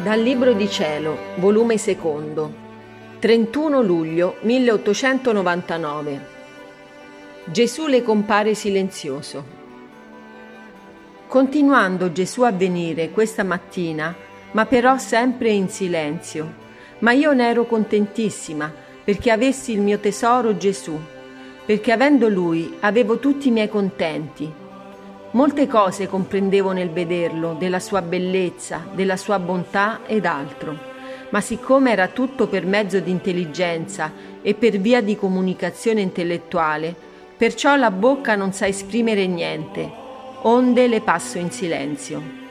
Dal Libro di Cielo, volume 2, 31 luglio 1899. Gesù le compare silenzioso. Continuando Gesù a venire questa mattina, ma però sempre in silenzio, ma io ne ero contentissima, perché avessi il mio tesoro Gesù, perché avendo Lui avevo tutti i miei contenti. Molte cose comprendevo nel vederlo, della sua bellezza, della sua bontà ed altro, ma siccome era tutto per mezzo di intelligenza e per via di comunicazione intellettuale, perciò la bocca non sa esprimere niente, onde le passo in silenzio.